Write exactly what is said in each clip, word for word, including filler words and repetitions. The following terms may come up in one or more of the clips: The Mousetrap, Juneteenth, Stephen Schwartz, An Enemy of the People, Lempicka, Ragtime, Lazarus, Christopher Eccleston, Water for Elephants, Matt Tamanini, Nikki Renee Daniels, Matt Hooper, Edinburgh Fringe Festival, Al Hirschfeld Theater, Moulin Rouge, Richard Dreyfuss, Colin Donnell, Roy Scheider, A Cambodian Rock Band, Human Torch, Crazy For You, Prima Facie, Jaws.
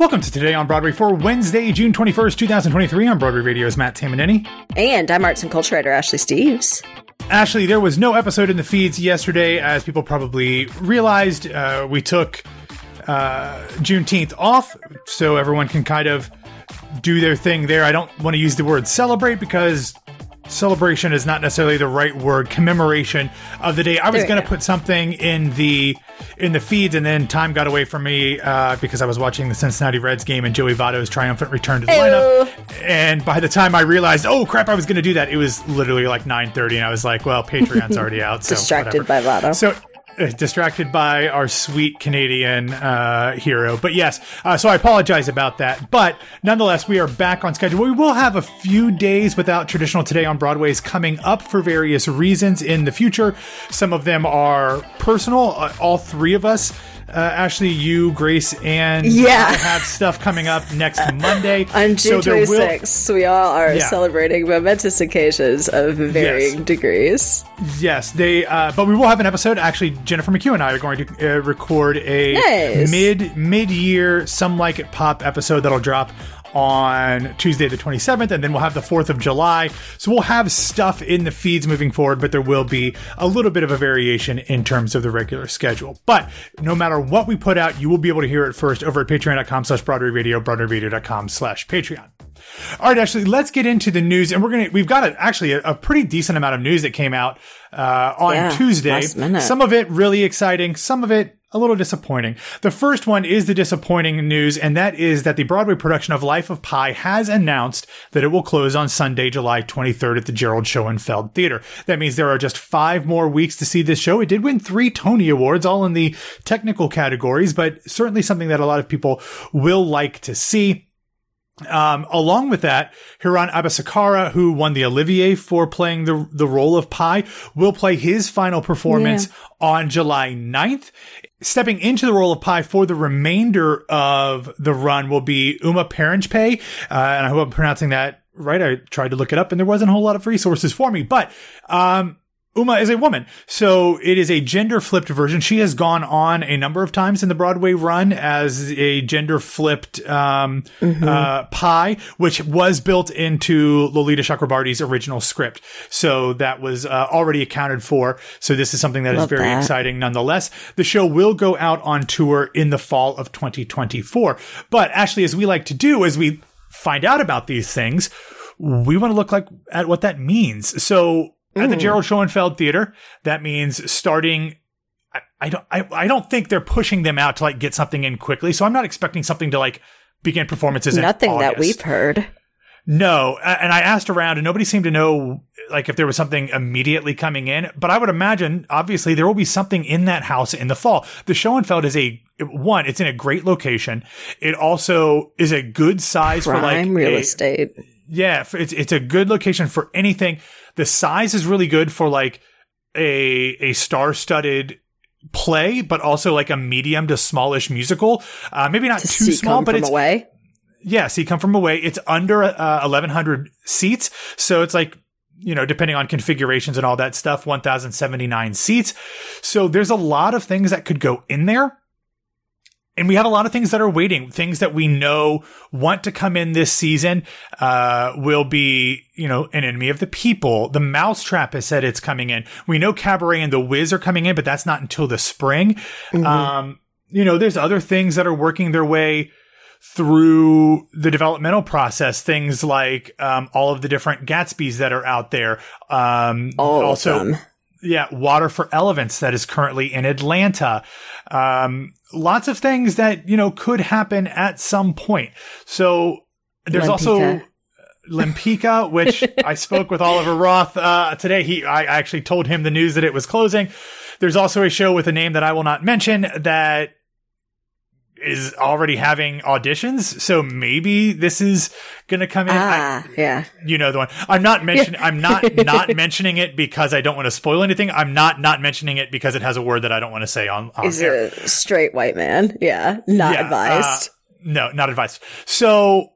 Welcome to Today on Broadway for Wednesday, June twenty-first, twenty twenty-three. On Broadway Radio's Matt Tamanini. And I'm arts and culture writer Ashley Steves. Ashley, there was no episode in the feeds yesterday, as people probably realized. Uh, we took uh, Juneteenth off, so everyone can kind of do their thing there. I don't want to use the word celebrate, because celebration is not necessarily the right word. Commemoration of the day. I was going to put something in the... in the feeds, and then time got away from me uh, because I was watching the Cincinnati Reds game and Joey Votto's triumphant return to the Hello. lineup. And by the time I realized, oh crap, I was going to do that, it was literally like nine thirty, and I was like, well, Patreon's already out. So distracted whatever. by Votto. So uh, distracted by our sweet Canadian uh, hero. But yes, uh, so I apologize about that. But nonetheless, we are back on schedule. We will have a few days without traditional Today on Broadways coming up for various reasons in the future. Some of them are personal. Uh, all three of us, uh, Ashley, you, Grace, and yeah. have stuff coming up next Monday. On June twenty-sixth, so will... we all are yeah. celebrating momentous occasions of varying yes. degrees. Yes, they. Uh, but we will have an episode. Actually, Jennifer McHugh and I are going to uh, record a nice. mid, mid-year Some Like It Pop episode that'll drop on Tuesday the twenty-seventh, and then we'll have the fourth of July. So we'll have stuff in the feeds moving forward, but there will be a little bit of a variation in terms of the regular schedule. But no matter what we put out, you will be able to hear it first over at patreon.com slash Broadway Radio, broadwayradio.com slash Patreon. All right, Ashley, let's get into the news. And we're going to, we've got a, actually a, a pretty decent amount of news that came out uh, on yeah, Tuesday. Some of it really exciting, some of it a little disappointing. The first one is the disappointing news, and that is that the Broadway production of Life of Pi has announced that it will close on Sunday, July twenty-third at the Gerald Schoenfeld Theater. That means there are just five more weeks to see this show. It did win three Tony Awards, all in the technical categories, but certainly something that a lot of people will like to see. Um, along with that, Hiran Abasakara, who won the Olivier for playing the the role of Pi, will play his final performance yeah. on July ninth. Stepping into the role of Pi for the remainder of the run will be Uma Perinjpe, uh, and I hope I'm pronouncing that right. I tried to look it up, and there wasn't a whole lot of resources for me, but um Uma is a woman, so it is a gender-flipped version. She has gone on a number of times in the Broadway run as a gender-flipped um, mm-hmm. uh, Pi, which was built into Lolita Chakrabarty's original script. So that was uh, already accounted for. So this is something that Love is very that. exciting nonetheless. The show will go out on tour in the fall of twenty twenty-four. But, Ashley, as we like to do, as we find out about these things, we want to look like at what that means. So... At the Gerald Schoenfeld Theater, that means starting. I, I don't. I, I don't think they're pushing them out to like get something in quickly. So I'm not expecting something to like begin performances. Nothing in August. That we've heard. No, and I asked around, and nobody seemed to know like if there was something immediately coming in. But I would imagine, obviously, there will be something in that house in the fall. The Schoenfeld is a one. It's in a great location. It also is a good size Prime for like real a, estate. Yeah, it's it's a good location for anything. The size is really good for like a a star-studded play, but also like a medium to smallish musical. Uh, maybe not to too see small, come but from it's away. Yeah, see, come from away. It's under uh, eleven hundred seats, so it's like, you know, depending on configurations and all that stuff, one thousand seventy-nine seats. So there's a lot of things that could go in there. And we have a lot of things that are waiting, things that we know want to come in this season uh, will be, you know, An Enemy of the People. The Mousetrap has said it's coming in. We know Cabaret and The Wiz are coming in, but that's not until the spring. Mm-hmm. Um, you know, there's other things that are working their way through the developmental process, things like um, all of the different Gatsby's that are out there. Um, all also, of them. Yeah, Water for Elephants that is currently in Atlanta. Um, lots of things that, you know, could happen at some point. So there's Lempicka. also Lempicka, which I spoke with Oliver Roth uh, today. He, I actually told him the news that it was closing. There's also a show with a name that I will not mention that is already having auditions, so maybe this is gonna come in. Ah, I, yeah. You know the one. I'm not mentioning. I'm not not mentioning it because I don't want to spoil anything. I'm not not mentioning it because it has a word that I don't want to say on. on is air. A straight white man? Yeah, not yeah, advised. Uh, no, not advised. So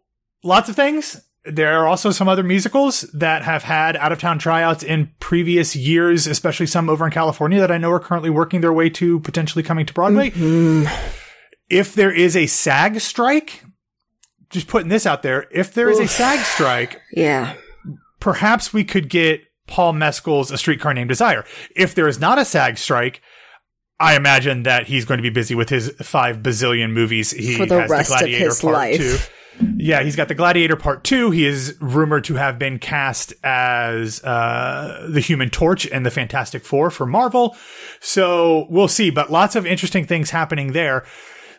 lots of things. There are also some other musicals that have had out-of-town tryouts in previous years, especially some over in California that I know are currently working their way to potentially coming to Broadway. Mm-hmm. If there is a SAG strike, just putting this out there, if there Oof. is a SAG strike, yeah, perhaps we could get Paul Mescal's A Streetcar Named Desire. If there is not a SAG strike, I imagine that he's going to be busy with his five bazillion movies. He For the has rest the Gladiator of his Part life. Two. Yeah, he's got the Gladiator Part Two. He is rumored to have been cast as uh, the Human Torch and the Fantastic Four for Marvel. So we'll see, but lots of interesting things happening there.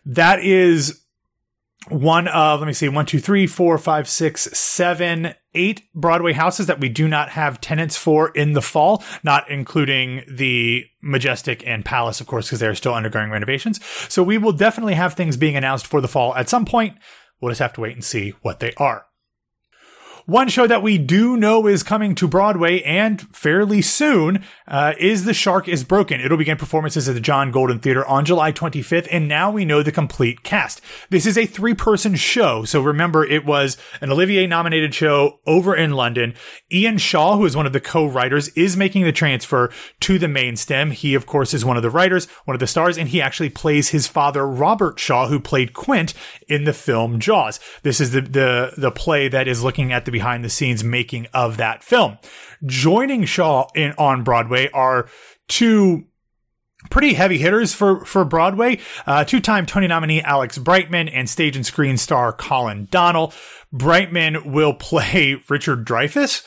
That is one of, let me see, one, two, three, four, five, six, seven, eight Broadway houses that we do not have tenants for in the fall, not including the Majestic and Palace, of course, because they're still undergoing renovations. So we will definitely have things being announced for the fall at some point. We'll just have to wait and see what they are. One show that we do know is coming to Broadway and fairly soon uh, is The Shark is Broken. It'll begin performances at the John Golden Theatre on July twenty-fifth, and now we know the complete cast. This is a three-person show, so remember it was an Olivier-nominated show over in London. Ian Shaw, who is one of the co-writers, is making the transfer to the main stem. He, of course, is one of the writers, one of the stars, and he actually plays his father, Robert Shaw, who played Quint in the film Jaws. This is the the, the play that is looking at the behind the scenes making of that film. Joining Shaw in on Broadway are two pretty heavy hitters for for Broadway, uh two-time Tony nominee Alex Brightman and stage and screen star Colin Donnell. Brightman will play Richard Dreyfuss,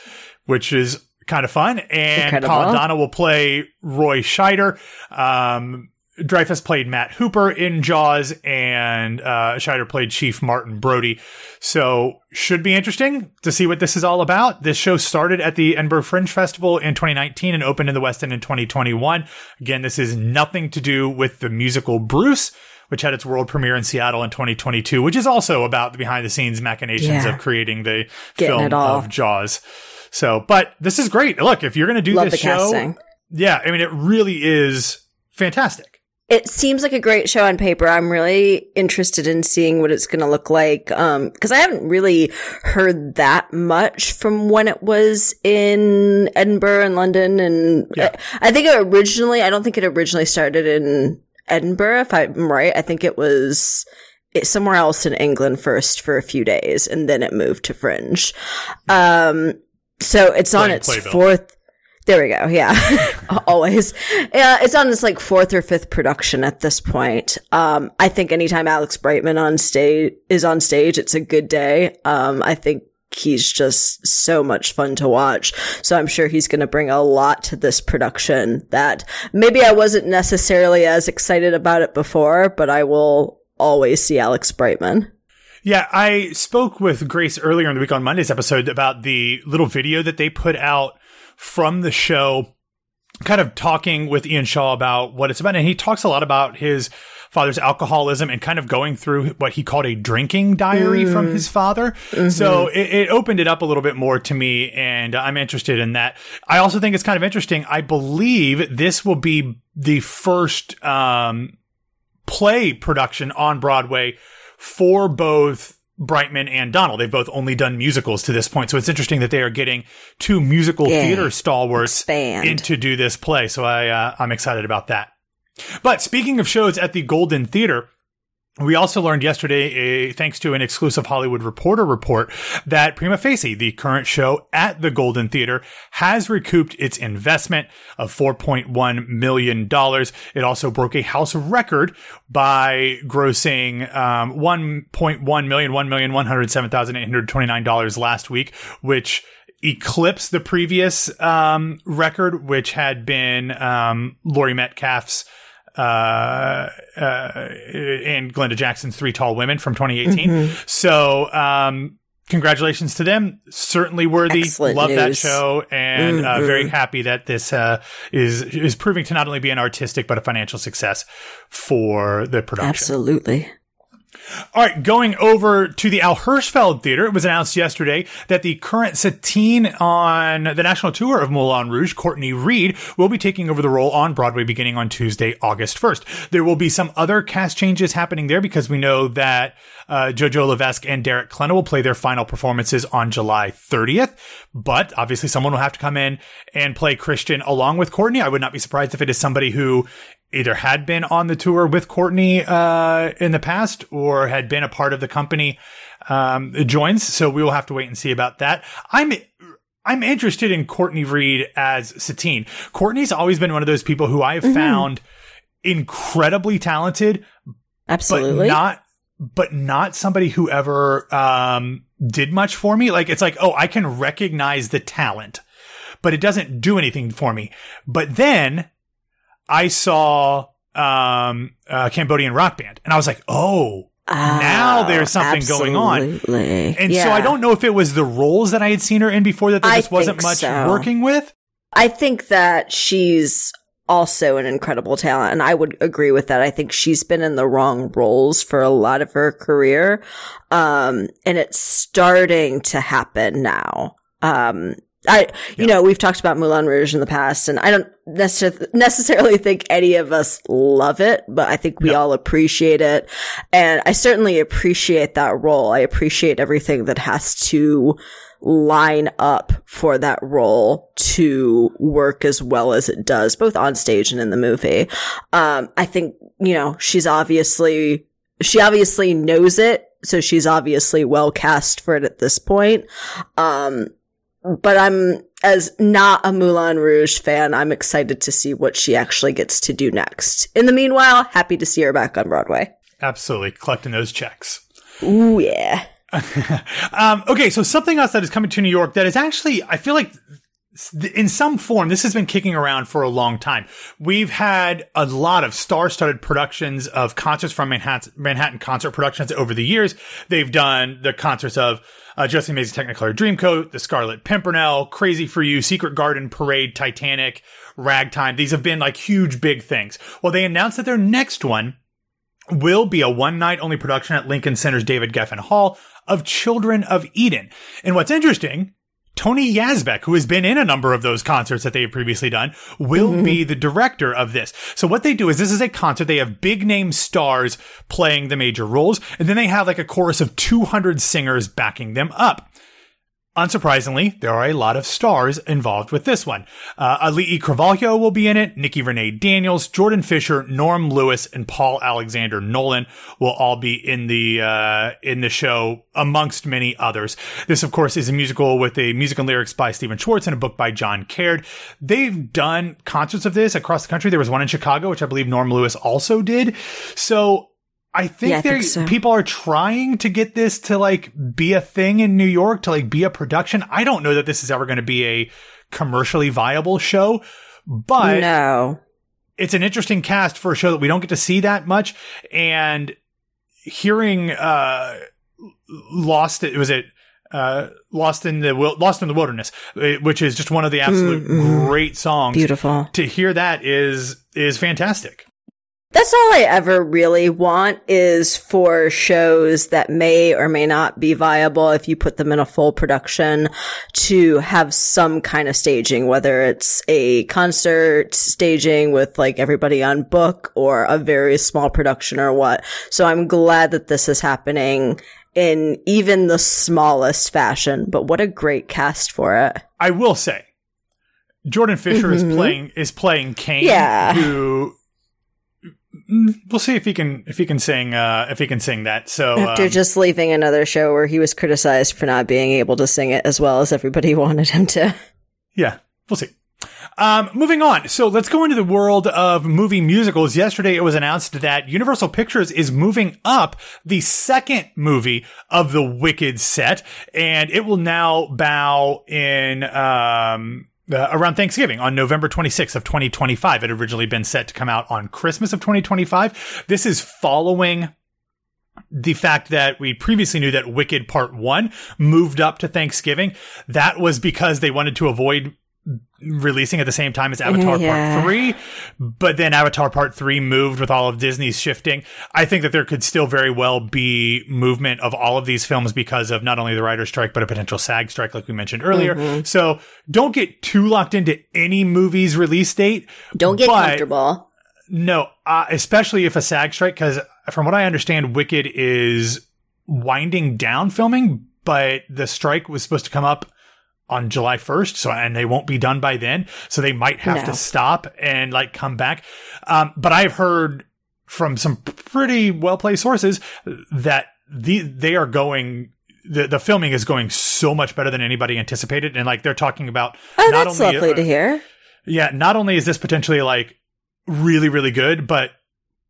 which is kind of fun, and Incredible. Colin Donnell will play Roy Scheider. um Dreyfuss played Matt Hooper in Jaws, and uh, Scheider played Chief Martin Brody. So should be interesting to see what this is all about. This show started at the Edinburgh Fringe Festival in twenty nineteen and opened in the West End in twenty twenty-one. Again, this is nothing to do with the musical Bruce, which had its world premiere in Seattle in twenty twenty-two, which is also about the behind-the-scenes machinations yeah. of creating the Getting film of Jaws. So, but this is great. Look, if you're going to do Love this show, casting. yeah, I mean, it really is fantastic. It seems like a great show on paper. I'm really interested in seeing what it's going to look like. Um, cause I haven't really heard that much from when it was in Edinburgh and London. And yeah. I, I think it originally, I don't think it originally started in Edinburgh, if I'm right. I think it was somewhere else in England first for a few days, and then it moved to Fringe. Um, so it's Playing on its Playbill. fourth. There we go. Yeah. Always. Yeah, it's on this like fourth or fifth production at this point. Um, I think anytime Alex Brightman on stage is on stage, it's a good day. Um, I think he's just so much fun to watch. So I'm sure he's going to bring a lot to this production that maybe I wasn't necessarily as excited about it before, but I will always see Alex Brightman. Yeah, I spoke with Grace earlier in the week on Monday's episode about the little video that they put out from the show, kind of talking with Ian Shaw about what it's about. And he talks a lot about his father's alcoholism and kind of going through what he called a drinking diary mm. from his father. Mm-hmm. So it, it opened it up a little bit more to me, and I'm interested in that. I also think it's kind of interesting. I believe this will be the first um, play production on Broadway for both Brightman and Donnell. They've both only done musicals to this point. So it's interesting that they are getting two musical yeah. theater stalwarts Expand. in to do this play. So I, uh, I'm excited about that. But speaking of shows at the Golden Theater, we also learned yesterday, uh, thanks to an exclusive Hollywood Reporter report, that Prima Facie, the current show at the Golden Theater, has recouped its investment of four point one million dollars. It also broke a house record by grossing um, one point one million, one million, one hundred seven thousand, eight hundred twenty-nine dollars last week, which eclipsed the previous um, record, which had been um, Laurie Metcalf's Uh, uh, and Glenda Jackson's Three Tall Women from twenty eighteen. Mm-hmm. So, um, congratulations to them. Certainly worthy. Excellent Love news. that show. And, mm-hmm. uh, very happy that this, uh, is, is proving to not only be an artistic, but a financial success for the production. Absolutely. All right, going over to the Al Hirschfeld Theater, it was announced yesterday that the current Satine on the national tour of Moulin Rouge, Courtney Reed, will be taking over the role on Broadway beginning on Tuesday, August first. There will be some other cast changes happening there because we know that uh, Jojo Levesque and Derek Klena will play their final performances on July thirtieth, but obviously someone will have to come in and play Christian along with Courtney. I would not be surprised if it is somebody who either had been on the tour with Courtney uh, in the past or had been a part of the company um, joins. So we will have to wait and see about that. I'm I'm interested in Courtney Reed as Satine. Courtney's always been one of those people who I have mm-hmm. found incredibly talented. Absolutely. But not, but not somebody who ever um, did much for me. Like, it's like, oh, I can recognize the talent, but it doesn't do anything for me. But then I saw um, a Cambodian rock band, and I was like, oh, oh now there's something absolutely. going on. And yeah. so I don't know if it was the roles that I had seen her in before that there just I wasn't much so. working with. I think that she's also an incredible talent, and I would agree with that. I think she's been in the wrong roles for a lot of her career, um, and it's starting to happen now. Um I, you yeah. know, we've talked about Moulin Rouge in the past, and I don't necessar- necessarily think any of us love it, but I think we yeah. all appreciate it. And I certainly appreciate that role. I appreciate everything that has to line up for that role to work as well as it does, both on stage and in the movie. Um, I think, you know, she's obviously, she obviously knows it. So she's obviously well cast for it at this point. Um, But I'm, as not a Moulin Rouge fan, I'm excited to see what she actually gets to do next. In the meanwhile, happy to see her back on Broadway. Absolutely. Collecting those checks. Ooh, yeah. um, okay, so something else that is coming to New York that is actually, I feel like in some form, this has been kicking around for a long time. We've had a lot of star-studded productions of concerts from Manhattan, Manhattan concert productions over the years. They've done the concerts of Uh, Just the Amazing Technicolor Dreamcoat, The Scarlet Pimpernel, Crazy for You, Secret Garden, Parade, Titanic, Ragtime. These have been like huge, big things. Well, they announced that their next one will be a one-night only production at Lincoln Center's David Geffen Hall of Children of Eden. And what's interesting, Tony Yazbek, who has been in a number of those concerts that they have previously done, will mm-hmm. be the director of this. So what they do is this is a concert. They have big name stars playing the major roles, and then they have like a chorus of two hundred singers backing them up. Unsurprisingly, there are a lot of stars involved with this one. Uh, Ali'i Carvalho will be in it. Nikki Renee Daniels, Jordan Fisher, Norm Lewis, and Paul Alexander Nolan will all be in the uh, in the show, amongst many others. This, of course, is a musical with the music and lyrics by Stephen Schwartz and a book by John Caird. They've done concerts of this across the country. There was one in Chicago, which I believe Norm Lewis also did. So I think, yeah, I think so. People are trying to get this to like be a thing in New York, to like be a production. I don't know that this is ever going to be a commercially viable show, but no. It's an interesting cast for a show that we don't get to see that much. And hearing uh, Lost, it was it uh, Lost in the Lost in the Wilderness, which is just one of the absolute mm-hmm. great songs. Beautiful. To hear that is is fantastic. That's all I ever really want is for shows that may or may not be viable if you put them in a full production to have some kind of staging, whether it's a concert staging with like everybody on book or a very small production or what. So I'm glad that this is happening in even the smallest fashion, but what a great cast for it. I will say, Jordan Fisher mm-hmm. is playing, is playing Kane, yeah. who... We'll see if he can if he can sing uh, if he can sing that. So after um, just leaving another show where he was criticized for not being able to sing it as well as everybody wanted him to. Yeah, we'll see. Um, moving on. So let's go into the world of movie musicals. Yesterday, it was announced that Universal Pictures is moving up the second movie of the Wicked set, and it will now bow in. Um, Uh, around Thanksgiving on November twenty-sixth of twenty twenty-five. It had originally been set to come out on Christmas of twenty twenty-five. This is following the fact that we previously knew that Wicked Part one moved up to Thanksgiving. That was because they wanted to avoid releasing at the same time as Avatar yeah. Part three. But then Avatar Part three moved with all of Disney's shifting. I think that there could still very well be movement of all of these films because of not only the writer's strike, but a potential SAG strike, like we mentioned earlier. Mm-hmm. So don't get too locked into any movie's release date. Don't get but comfortable. No, uh, especially if a SAG strike, because from what I understand, Wicked is winding down filming, but the strike was supposed to come up on July first, so and they won't be done by then, so they might have no. to stop and like come back. Um, but I've heard from some pretty well-placed sources that the they are going. The, the filming is going so much better than anybody anticipated, and like they're talking about. Oh, not that's only, lovely uh, to hear. Yeah, not only is this potentially like really, really good, but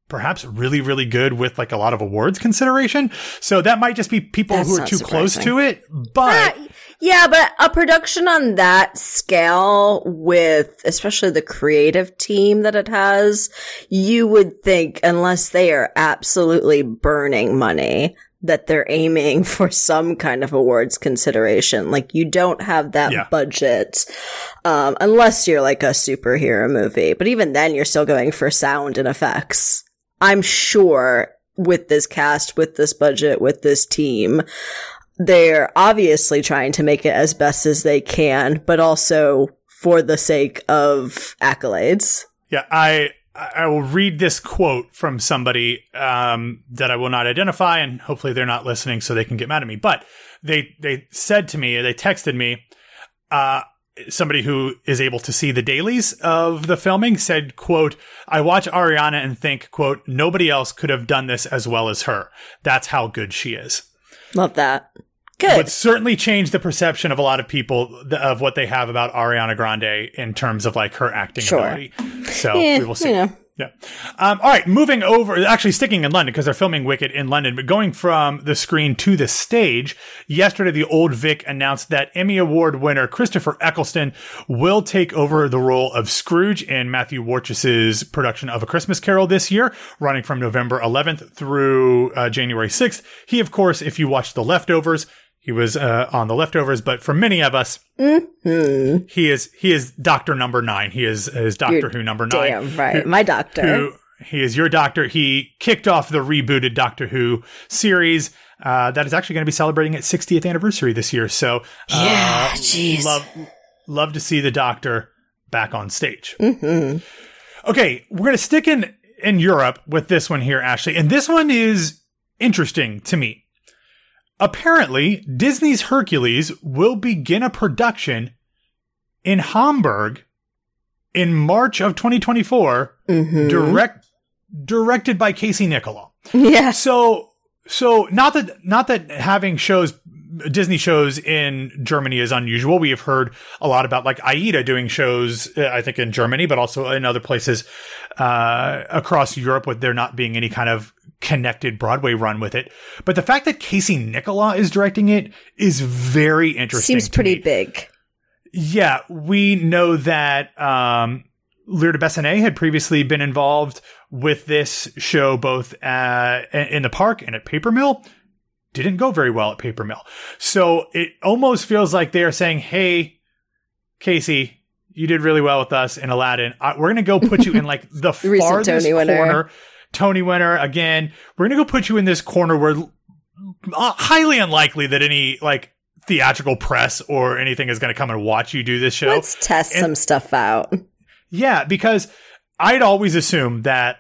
perhaps really, really good with like a lot of awards consideration. So that might just be people that's who are too surprising. Close to it. But uh, yeah, but a production on that scale with especially the creative team that it has, you would think unless they are absolutely burning money that they're aiming for some kind of awards consideration. Like you don't have that yeah. budget um, unless you're like a superhero movie. But even then you're still going for sound and effects. I'm sure with this cast, with this budget, with this team, they're obviously trying to make it as best as they can, but also for the sake of accolades. Yeah, I I will read this quote from somebody um, that I will not identify, and hopefully they're not listening so they can get mad at me. But they they said to me, they texted me, uh, somebody who is able to see the dailies of the filming said, quote, I watch Ariana and think, quote, nobody else could have done this as well as her. That's how good she is. Love that. Good. Would certainly change the perception of a lot of people th- of what they have about Ariana Grande in terms of like her acting sure. ability. So yeah, we will see. You know. Yeah. Um, all right. Moving over, actually sticking in London because they're filming Wicked in London, but going from the screen to the stage. Yesterday, the Old Vic announced that Emmy Award winner Christopher Eccleston will take over the role of Scrooge in Matthew Warchus's production of A Christmas Carol this year, running from November eleventh through uh, January sixth. He, of course, if you watch The Leftovers, he was uh, on The Leftovers, but for many of us, mm-hmm. he is he is Doctor Number Nine. He is, is Doctor You're Who Number Nine. Damn right, who, my doctor. Who, he is your doctor. He kicked off the rebooted Doctor Who series uh, that is actually going to be celebrating its sixtieth anniversary this year. So, yeah, jeez, uh, love love to see the Doctor back on stage. Mm-hmm. Okay, we're going to stick in in Europe with this one here, Ashley, and this one is interesting to me. Apparently, Disney's Hercules will begin a production in Hamburg in March of twenty twenty-four, mm-hmm. direct directed by Casey Nicola. Yeah. So, so not that not that having shows Disney shows in Germany is unusual. We have heard a lot about like Aida doing shows, uh, I think in Germany, but also in other places uh, across Europe, with there not being any kind of connected Broadway run with it. But the fact that Casey Nicola is directing it is very interesting. Seems pretty me. big. Yeah, we know that um, Lear de Bessenet had previously been involved with this show, both uh, in the park and at Paper Mill. Didn't go very well at Paper Mill. So it almost feels like they are saying, hey, Casey, you did really well with us in Aladdin. I, we're going to go put you in like the farthest Tony corner. Winner. Tony winner again. We're going to go put you in this corner where uh, highly unlikely that any like theatrical press or anything is going to come and watch you do this show. Let's test and, some stuff out. Yeah, because I'd always assumed that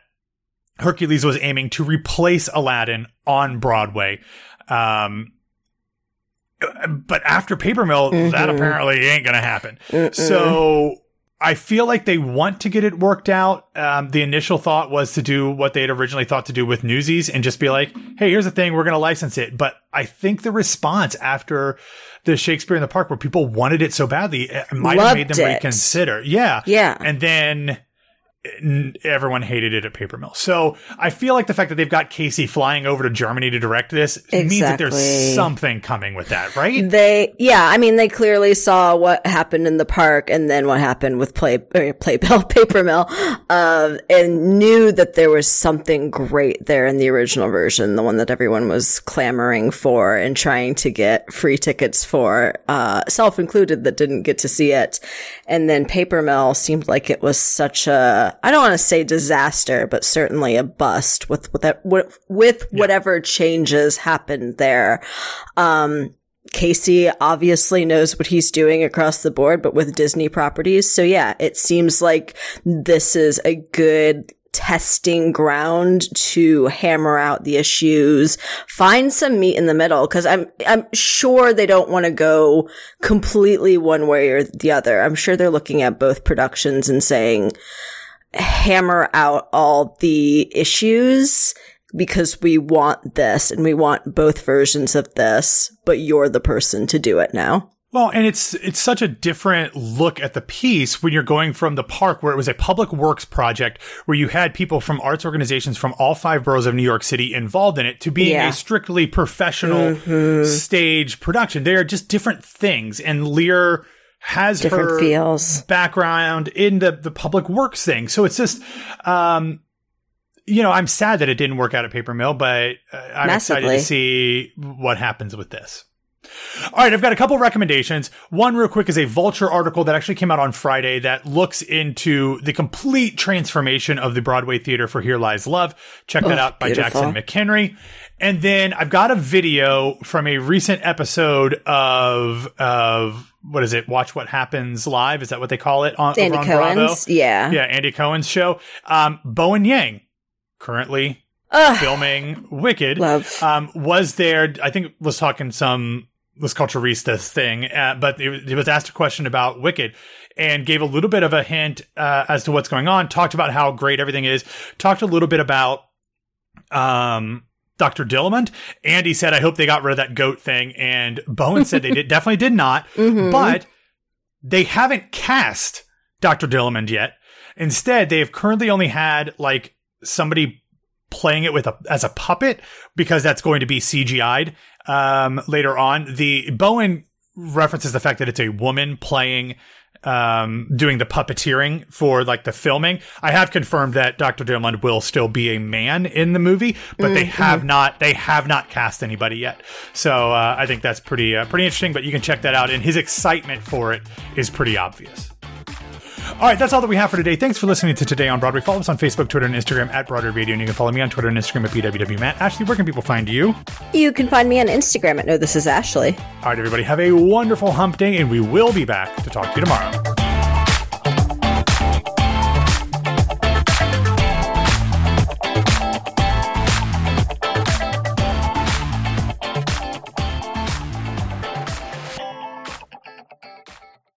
Hercules was aiming to replace Aladdin on Broadway. Um, but after Paper Mill, mm-hmm. that apparently ain't going to happen. Mm-mm. So I feel like they want to get it worked out. Um, the initial thought was to do what they had originally thought to do with Newsies and just be like, hey, here's the thing. We're going to license it. But I think the response after the Shakespeare in the Park, where people wanted it so badly, it might Loved have made them it. reconsider. Yeah. Yeah. And then everyone hated it at Paper Mill. So I feel like the fact that they've got Casey flying over to Germany to direct this exactly. means that there's something coming with that, right? They, yeah, I mean, they clearly saw what happened in the park and then what happened with Play, Playbill, Paper Mill, uh, and knew that there was something great there in the original version, the one that everyone was clamoring for and trying to get free tickets for, uh, self included, that didn't get to see it. And then Paper Mill seemed like it was such a, I don't want to say disaster, but certainly a bust with with, that, with yeah. whatever changes happened there. Um, Casey obviously knows what he's doing across the board, but with Disney properties. So yeah, it seems like this is a good testing ground to hammer out the issues, find some meat in the middle, because I'm I'm sure they don't want to go completely one way or the other. I'm sure they're looking at both productions and saying, hammer out all the issues because we want this and we want both versions of this, but you're the person to do it now. Well, and it's it's such a different look at the piece when you're going from the park, where it was a public works project where you had people from arts organizations from all five boroughs of New York City involved in it, to being yeah. a strictly professional mm-hmm. stage production. They are just different things. And Lear has different her feels. Background in the, the public works thing. So it's just, um, you know, I'm sad that it didn't work out at Paper Mill, but uh, I'm Massively. excited to see what happens with this. All right, I've got a couple of recommendations. One real quick is a Vulture article that actually came out on Friday that looks into the complete transformation of the Broadway theater for Here Lies Love. Check oh, that out by beautiful. Jackson McHenry. And then I've got a video from a recent episode of, of what is it? Watch What Happens Live. Is that what they call it? On, Andy on Cohen's. Bravo? Yeah. Yeah. Andy Cohen's show. Um, Bowen Yang currently Ugh. filming Wicked. Love. Um, was there, I think was talking some, this culturistas thing, uh, but it, it was asked a question about Wicked and gave a little bit of a hint uh, as to what's going on, talked about how great everything is, talked a little bit about um, Doctor Dillamond, and he said, I hope they got rid of that goat thing, and Bowen said they did, definitely did not, mm-hmm. but they haven't cast Doctor Dillamond yet. Instead, they have currently only had, like, somebody playing it with a, as a puppet, because that's going to be C G I'd. Um, later on, the Bowen references the fact that it's a woman playing, um, doing the puppeteering for like the filming. I have confirmed that Doctor Dillamond will still be a man in the movie, but mm-hmm. they have not, they have not cast anybody yet. So, uh, I think that's pretty, uh, pretty interesting, but you can check that out. And his excitement for it is pretty obvious. All right, that's all that we have for today. Thanks for listening to Today on Broadway. Follow us on Facebook, Twitter, and Instagram at Broadway Radio. And you can follow me on Twitter and Instagram at B W W Matt. Ashley, where can people find you? You can find me on Instagram at No This Is Ashley. All right, everybody, have a wonderful hump day, and we will be back to talk to you tomorrow.